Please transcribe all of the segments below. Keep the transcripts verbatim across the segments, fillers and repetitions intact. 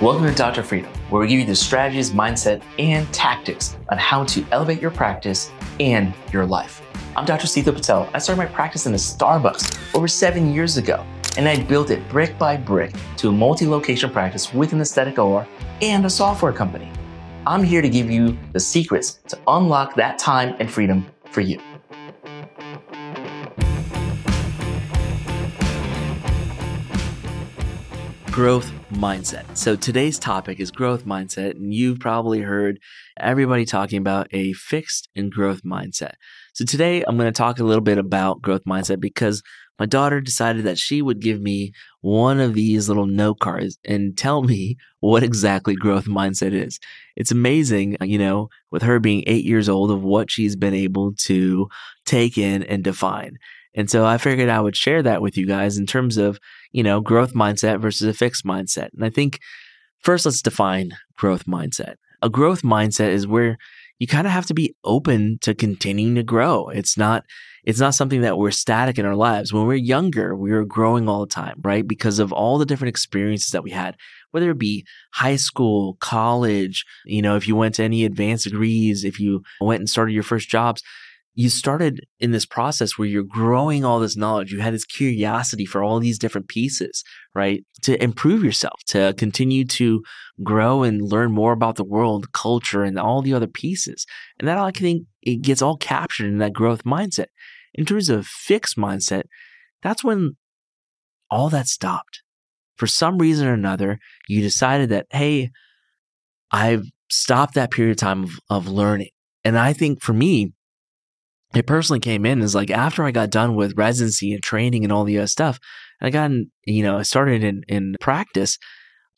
Welcome to Doctor Freedom, where we give you the strategies, mindset, and tactics on how to elevate your practice and your life. I'm Doctor Shitel Patel. I started my practice in a Starbucks over seven years ago, and I built it brick by brick to a multi-location practice with an aesthetic O R and a software company. I'm here to give you the secrets to unlock that time and freedom for you. Growth mindset. So today's topic is growth mindset, and you've probably heard everybody talking about a fixed and growth mindset. So today I'm going to talk a little bit about growth mindset because my daughter decided that she would give me one of these little note cards and tell me what exactly growth mindset is. It's amazing, you know, with her being eight years old, of what she's been able to take in and define. And so I figured I would share that with you guys in terms of, you know, growth mindset versus a fixed mindset. And I think first, let's define growth mindset. A growth mindset is where you kind of have to be open to continuing to grow. It's not, it's not something that we're static in our lives. When we're younger, we were growing all the time, right? Because of all the different experiences that we had, whether it be high school, college, you know, if you went to any advanced degrees, if you went and started your first jobs, you started in this process where you're growing all this knowledge. You had this curiosity for all these different pieces, right? To improve yourself, to continue to grow and learn more about the world, culture, and all the other pieces. And that, I think, it gets all captured in that growth mindset. In terms of fixed mindset, that's when all that stopped. For some reason or another, you decided that, hey, I've stopped that period of time of, of learning. And I think for me, it personally came in as like after I got done with residency and training and all the other stuff, and I got, in, you know, I started in, in practice,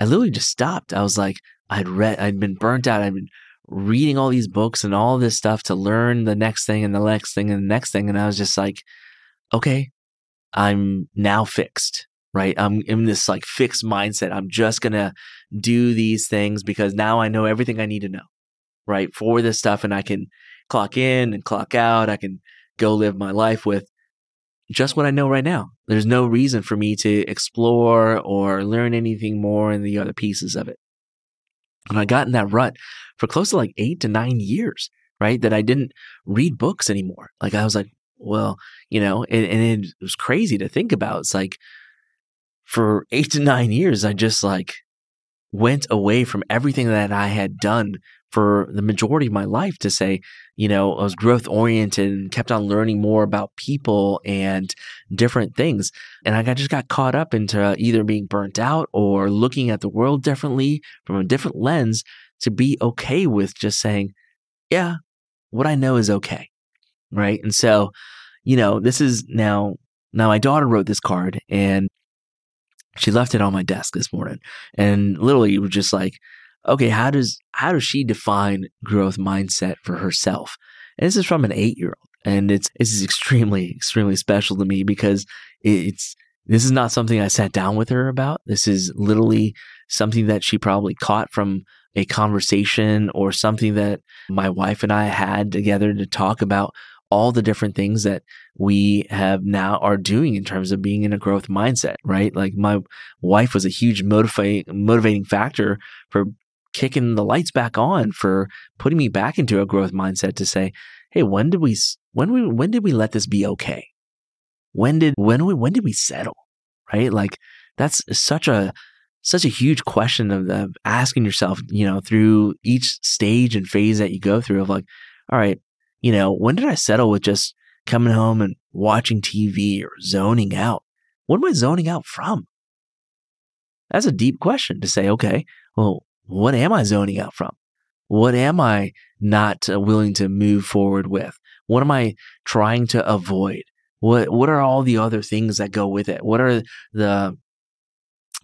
I literally just stopped. I was like, I'd read, I'd been burnt out. I'd been reading all these books and all this stuff to learn the next thing and the next thing and the next thing. And I was just like, okay, I'm now fixed, right? I'm in this like fixed mindset. I'm just going to do these things because now I know everything I need to know, right? For this stuff. And I can clock in and clock out. I can go live my life with just what I know right now. There's no reason for me to explore or learn anything more in the other pieces of it. And I got in that rut for close to like eight to nine years, right? That I didn't read books anymore. Like I was like, well, you know, and, and it was crazy to think about. It's like for eight to nine years, I just like went away from everything that I had done for the majority of my life to say, you know, I was growth oriented and kept on learning more about people and different things. And I just got caught up into either being burnt out or looking at the world differently from a different lens to be okay with just saying, yeah, what I know is okay. Right. And so, you know, this is now, now my daughter wrote this card and she left it on my desk this morning. And literally it was just like, okay, how does how does she define growth mindset for herself? And this is from an eight-year-old, and it's this is extremely extremely special to me because it's this is not something I sat down with her about. This is literally something that she probably caught from a conversation or something that my wife and I had together to talk about all the different things that we have now are doing in terms of being in a growth mindset, right? Like my wife was a huge motivating motivating factor for kicking the lights back on, for putting me back into a growth mindset to say, hey, when did we, when we, when did we let this be okay? When did, when we, when did we settle? Right? Like that's such a, such a huge question of, of asking yourself, you know, through each stage and phase that you go through of like, all right, you know, when did I settle with just coming home and watching T V or zoning out? What am I zoning out from? That's a deep question to say, okay, well, what am I zoning out from? What am I not willing to move forward with? What am I trying to avoid? What What are all the other things that go with it? What are the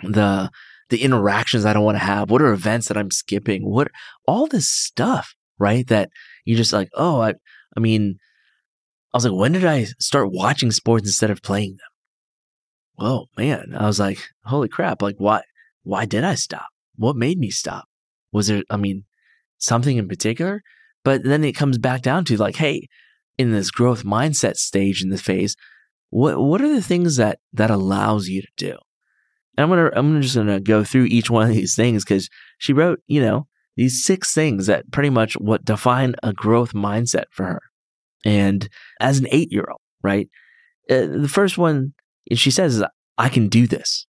the the interactions I don't want to have? What are events that I'm skipping? What all this stuff, right? That you're just like, oh, I I mean, I was like, when did I start watching sports instead of playing them? Whoa, man! I was like, holy crap! Like, why why did I stop? What made me stop? Was there, I mean, something in particular? But then it comes back down to like, hey, in this growth mindset stage in this phase, what what are the things that that allows you to do? And I'm gonna I'm just gonna go through each one of these things because she wrote, you know, these six things that pretty much what define a growth mindset for her. And as an eight-year-old, right? Uh, the first one she says is, "I can do this."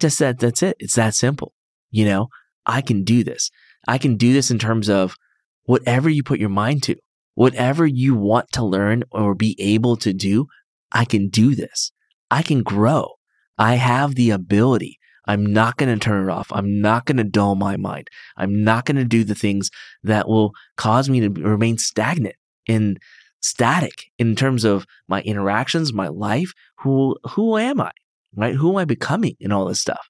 Just that. That's it. It's that simple. You know, I can do this. I can do this in terms of whatever you put your mind to, whatever you want to learn or be able to do. I can do this. I can grow. I have the ability. I'm not going to turn it off. I'm not going to dull my mind. I'm not going to do the things that will cause me to remain stagnant and static in terms of my interactions, my life. Who, who am I? Right? Who am I becoming in all this stuff?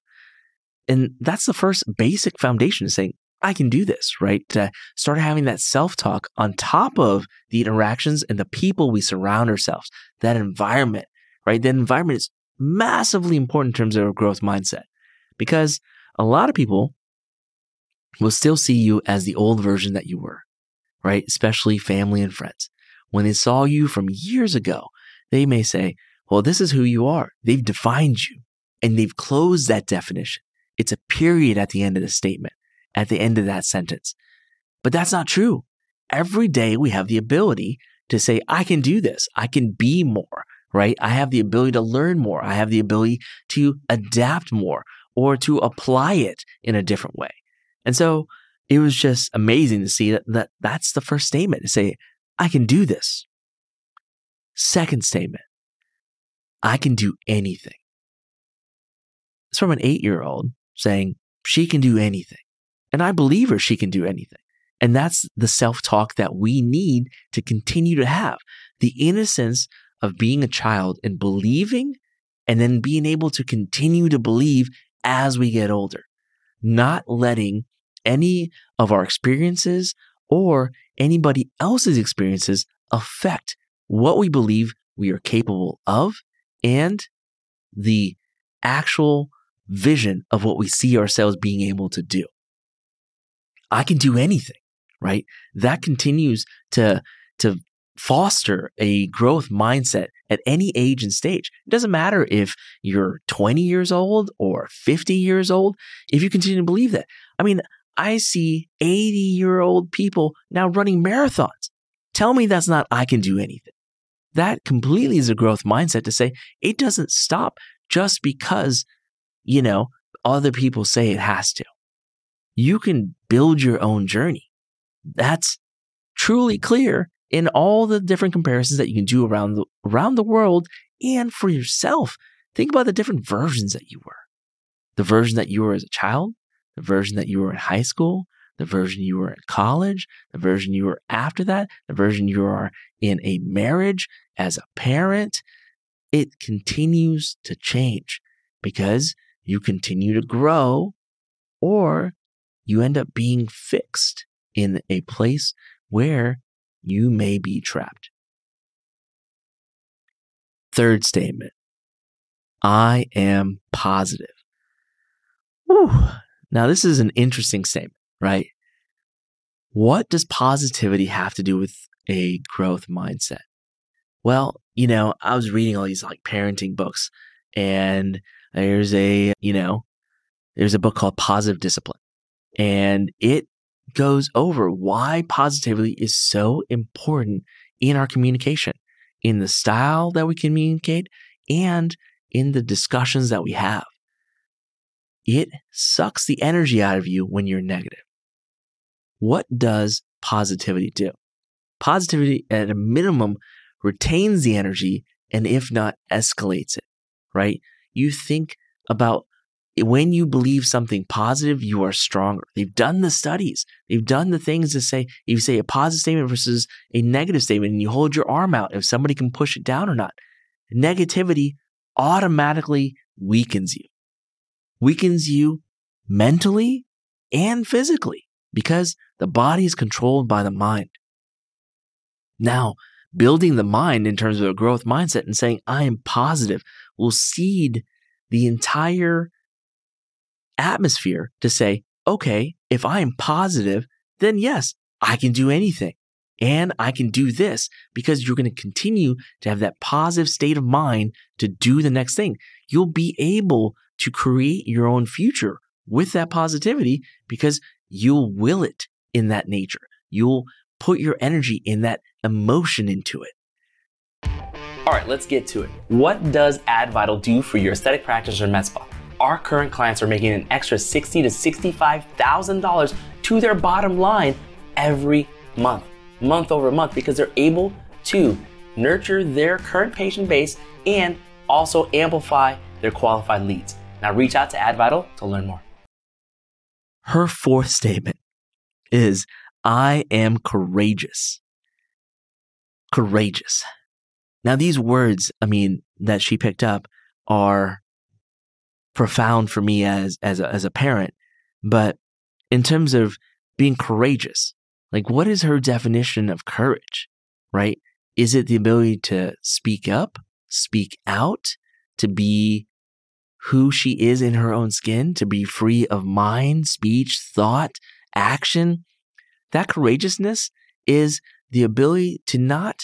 And that's the first basic foundation is saying, I can do this, right? To start having that self-talk on top of the interactions and the people we surround ourselves, that environment, right? That environment is massively important in terms of a growth mindset, because a lot of people will still see you as the old version that you were, right? Especially family and friends. When they saw you from years ago, they may say, well, this is who you are. They've defined you, and they've closed that definition. It's a period at the end of the statement, at the end of that sentence. But that's not true. Every day we have the ability to say, I can do this. I can be more, right? I have the ability to learn more. I have the ability to adapt more or to apply it in a different way. And so it was just amazing to see that, that that's the first statement, to say, I can do this. Second statement, I can do anything. It's from an eight-year-old saying she can do anything. And I believe her, she can do anything. And that's the self-talk that we need to continue to have. The innocence of being a child and believing, and then being able to continue to believe as we get older. Not letting any of our experiences or anybody else's experiences affect what we believe we are capable of and the actual vision of what we see ourselves being able to do. I can do anything, right? That continues to, to foster a growth mindset at any age and stage. It doesn't matter if you're twenty years old or fifty years old, if you continue to believe that. I mean, I see eighty-year-old people now running marathons. Tell me that's not I can do anything. That completely is a growth mindset to say it doesn't stop just because, you know, other people say it has to. You can build your own journey. That's truly clear in all the different comparisons that you can do around the, around the world and for yourself. Think about the different versions that you were. The version that you were as a child, the version that you were in high school, the version you were in college, the version you were after that, the version you are in a marriage, as a parent. It continues to change because you continue to grow, or you end up being fixed in a place where you may be trapped. Third statement, I am positive. Whew. Now, this is an interesting statement, right? What does positivity have to do with a growth mindset? Well, you know, I was reading all these like parenting books, and there's a, you know, there's a book called Positive Discipline. And it goes over why positivity is so important in our communication, in the style that we communicate, and in the discussions that we have. It sucks the energy out of you when you're negative. What does positivity do? Positivity, at a minimum, retains the energy, and if not, escalates it, right? You think about when you believe something positive, you are stronger. They've done the studies. They've done the things to say, if you say a positive statement versus a negative statement, and you hold your arm out, if somebody can push it down or not, negativity automatically weakens you. Weakens you mentally and physically, because the body is controlled by the mind. Now, building the mind in terms of a growth mindset and saying, I am positive, will seed the entire atmosphere to say, okay, if I am positive, then yes, I can do anything. And I can do this, because you're going to continue to have that positive state of mind to do the next thing. You'll be able to create your own future with that positivity because you'll will it in that nature. You'll put your energy in that emotion into it. All right, let's get to it. What does AdVital do for your aesthetic practice or med spa? Our current clients are making an extra sixty thousand to sixty-five thousand dollars to their bottom line every month, month over month, because they're able to nurture their current patient base and also amplify their qualified leads. Now reach out to AdVital to learn more. Her fourth statement is, I am courageous. Courageous. Now these words, I mean, that she picked up are profound for me as as a, as a parent, but in terms of being courageous, like what is her definition of courage, right? Is it the ability to speak up, speak out, to be who she is in her own skin, to be free of mind, speech, thought, action? That courageousness is the ability to not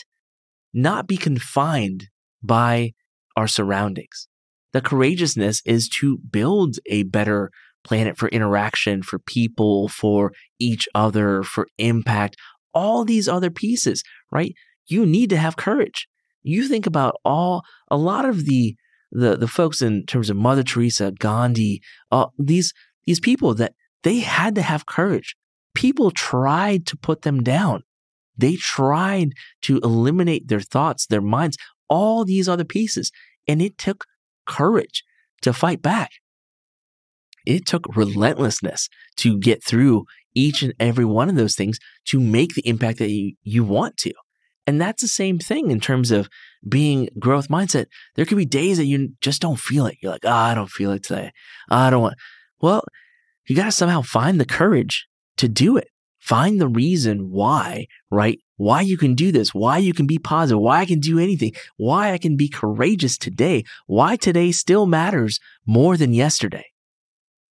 not be confined by our surroundings. The courageousness is to build a better planet for interaction, for people, for each other, for impact, all these other pieces, right? You need to have courage. You think about all, a lot of the the, the folks in terms of Mother Teresa, Gandhi, uh, these these people that they had to have courage. People tried to put them down. They tried to eliminate their thoughts, their minds, all these other pieces. And it took courage to fight back. It took relentlessness to get through each and every one of those things to make the impact that you, you want to. And that's the same thing in terms of being growth mindset. There could be days that you just don't feel it. You're like, oh, I don't feel it today. I don't want. Well, you got to somehow find the courage to do it. Find the reason why, right? Why you can do this, why you can be positive, why I can do anything, why I can be courageous today, why today still matters more than yesterday.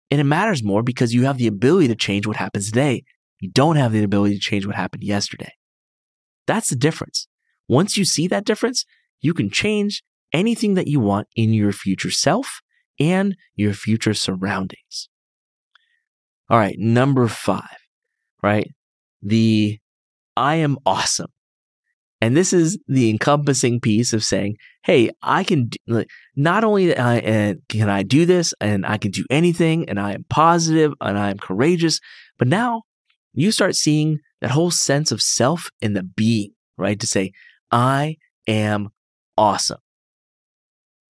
And it matters more because you have the ability to change what happens today. You don't have the ability to change what happened yesterday. That's the difference. Once you see that difference, you can change anything that you want in your future self and your future surroundings. All right, number five. Right? The I am awesome. And this is the encompassing piece of saying, hey, I can, do, like, not only I, uh, can I do this and I can do anything and I am positive and I am courageous, but now you start seeing that whole sense of self in the being, right? To say, I am awesome.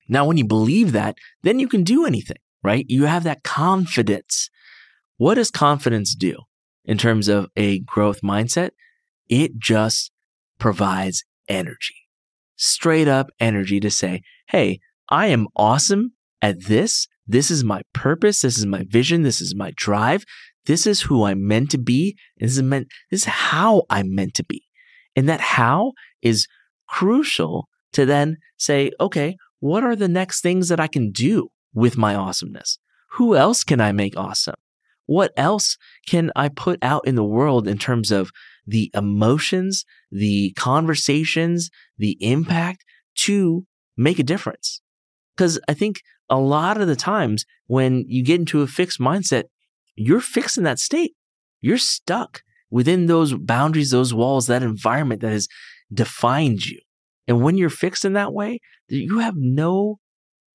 Now, when you believe that, then you can do anything, right? You have that confidence. What does confidence do? In terms of a growth mindset, it just provides energy, straight up energy to say, hey, I am awesome at this. This is my purpose. This is my vision. This is my drive. This is who I'm meant to be. This is meant, this is how I'm meant to be. And that how is crucial to then say, okay, what are the next things that I can do with my awesomeness? Who else can I make awesome? What else can I put out in the world in terms of the emotions, the conversations, the impact to make a difference? Because I think a lot of the times when you get into a fixed mindset, you're fixed in that state. You're stuck within those boundaries, those walls, that environment that has defined you. And when you're fixed in that way, you have no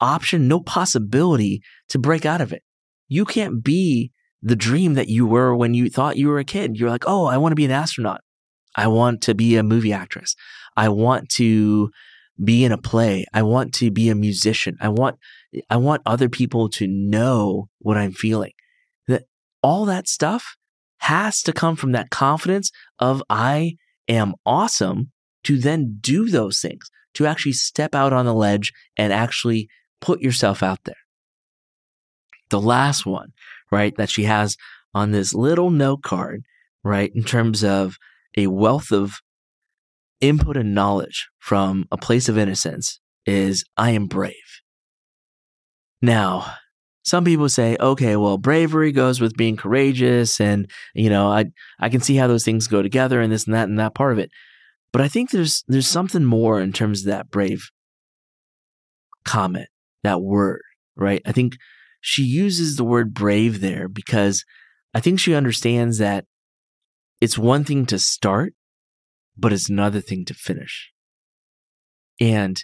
option, no possibility to break out of it. You can't be the dream that you were when you thought you were a kid. You're like, oh, I want to be an astronaut. I want to be a movie actress. I want to be in a play. I want to be a musician. I want, I want other people to know what I'm feeling. That all that stuff has to come from that confidence of I am awesome to then do those things, to actually step out on the ledge and actually put yourself out there. The last one, right, that she has on this little note card, right, in terms of a wealth of input and knowledge from a place of innocence is I am brave. Now, some people say, okay, well, bravery goes with being courageous and, you know, I I can see how those things go together and this and that and that part of it. But I think there's there's something more in terms of that brave comment, that word, right? I think she uses the word brave there because I think she understands that it's one thing to start, but it's another thing to finish. And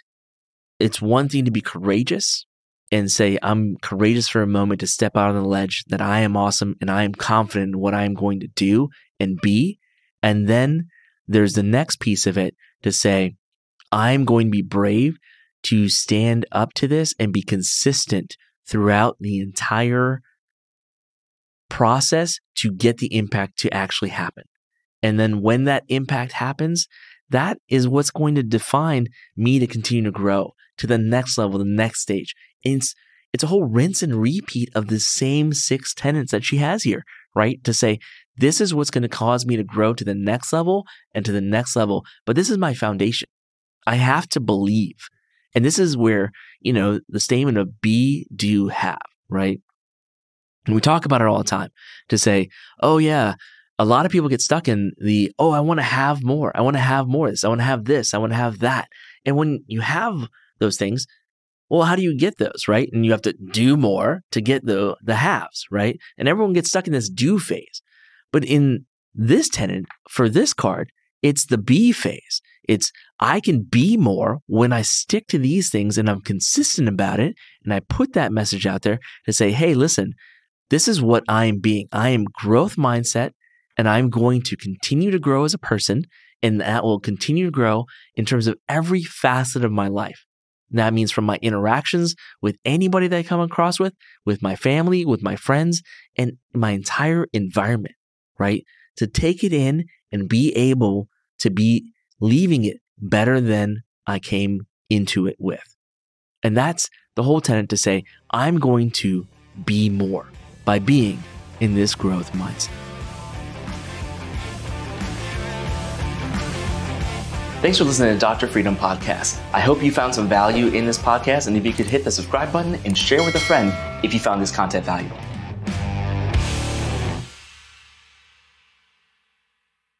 it's one thing to be courageous and say, I'm courageous for a moment to step out on the ledge that I am awesome and I am confident in what I am going to do and be. And then there's the next piece of it to say, I'm going to be brave to stand up to this and be consistent throughout the entire process to get the impact to actually happen. And then when that impact happens, that is what's going to define me to continue to grow to the next level, the next stage. And it's, it's a whole rinse and repeat of the same six tenets that she has here, right? To say, this is what's going to cause me to grow to the next level and to the next level. But this is my foundation. I have to believe. And this is where, you know, the statement of be, do, have, right? And we talk about it all the time to say, oh yeah, a lot of people get stuck in the, oh, I want to have more. I want to have more of this. I want to have this. I want to have that. And when you have those things, well, how do you get those, right? And you have to do more to get the the haves, right? And everyone gets stuck in this do phase. But in this tenet, for this card, it's the be phase. It's I can be more when I stick to these things and I'm consistent about it. And I put that message out there to say, hey, listen, this is what I am being. I am growth mindset and I'm going to continue to grow as a person, and that will continue to grow in terms of every facet of my life. And that means from my interactions with anybody that I come across with, with my family, with my friends, and my entire environment, right? To take it in and be able to be leaving it better than I came into it with. And that's the whole tenet to say, I'm going to be more by being in this growth mindset. Thanks for listening to the Doctor Freedom Podcast. I hope you found some value in this podcast, and if you could hit the subscribe button and share with a friend if you found this content valuable.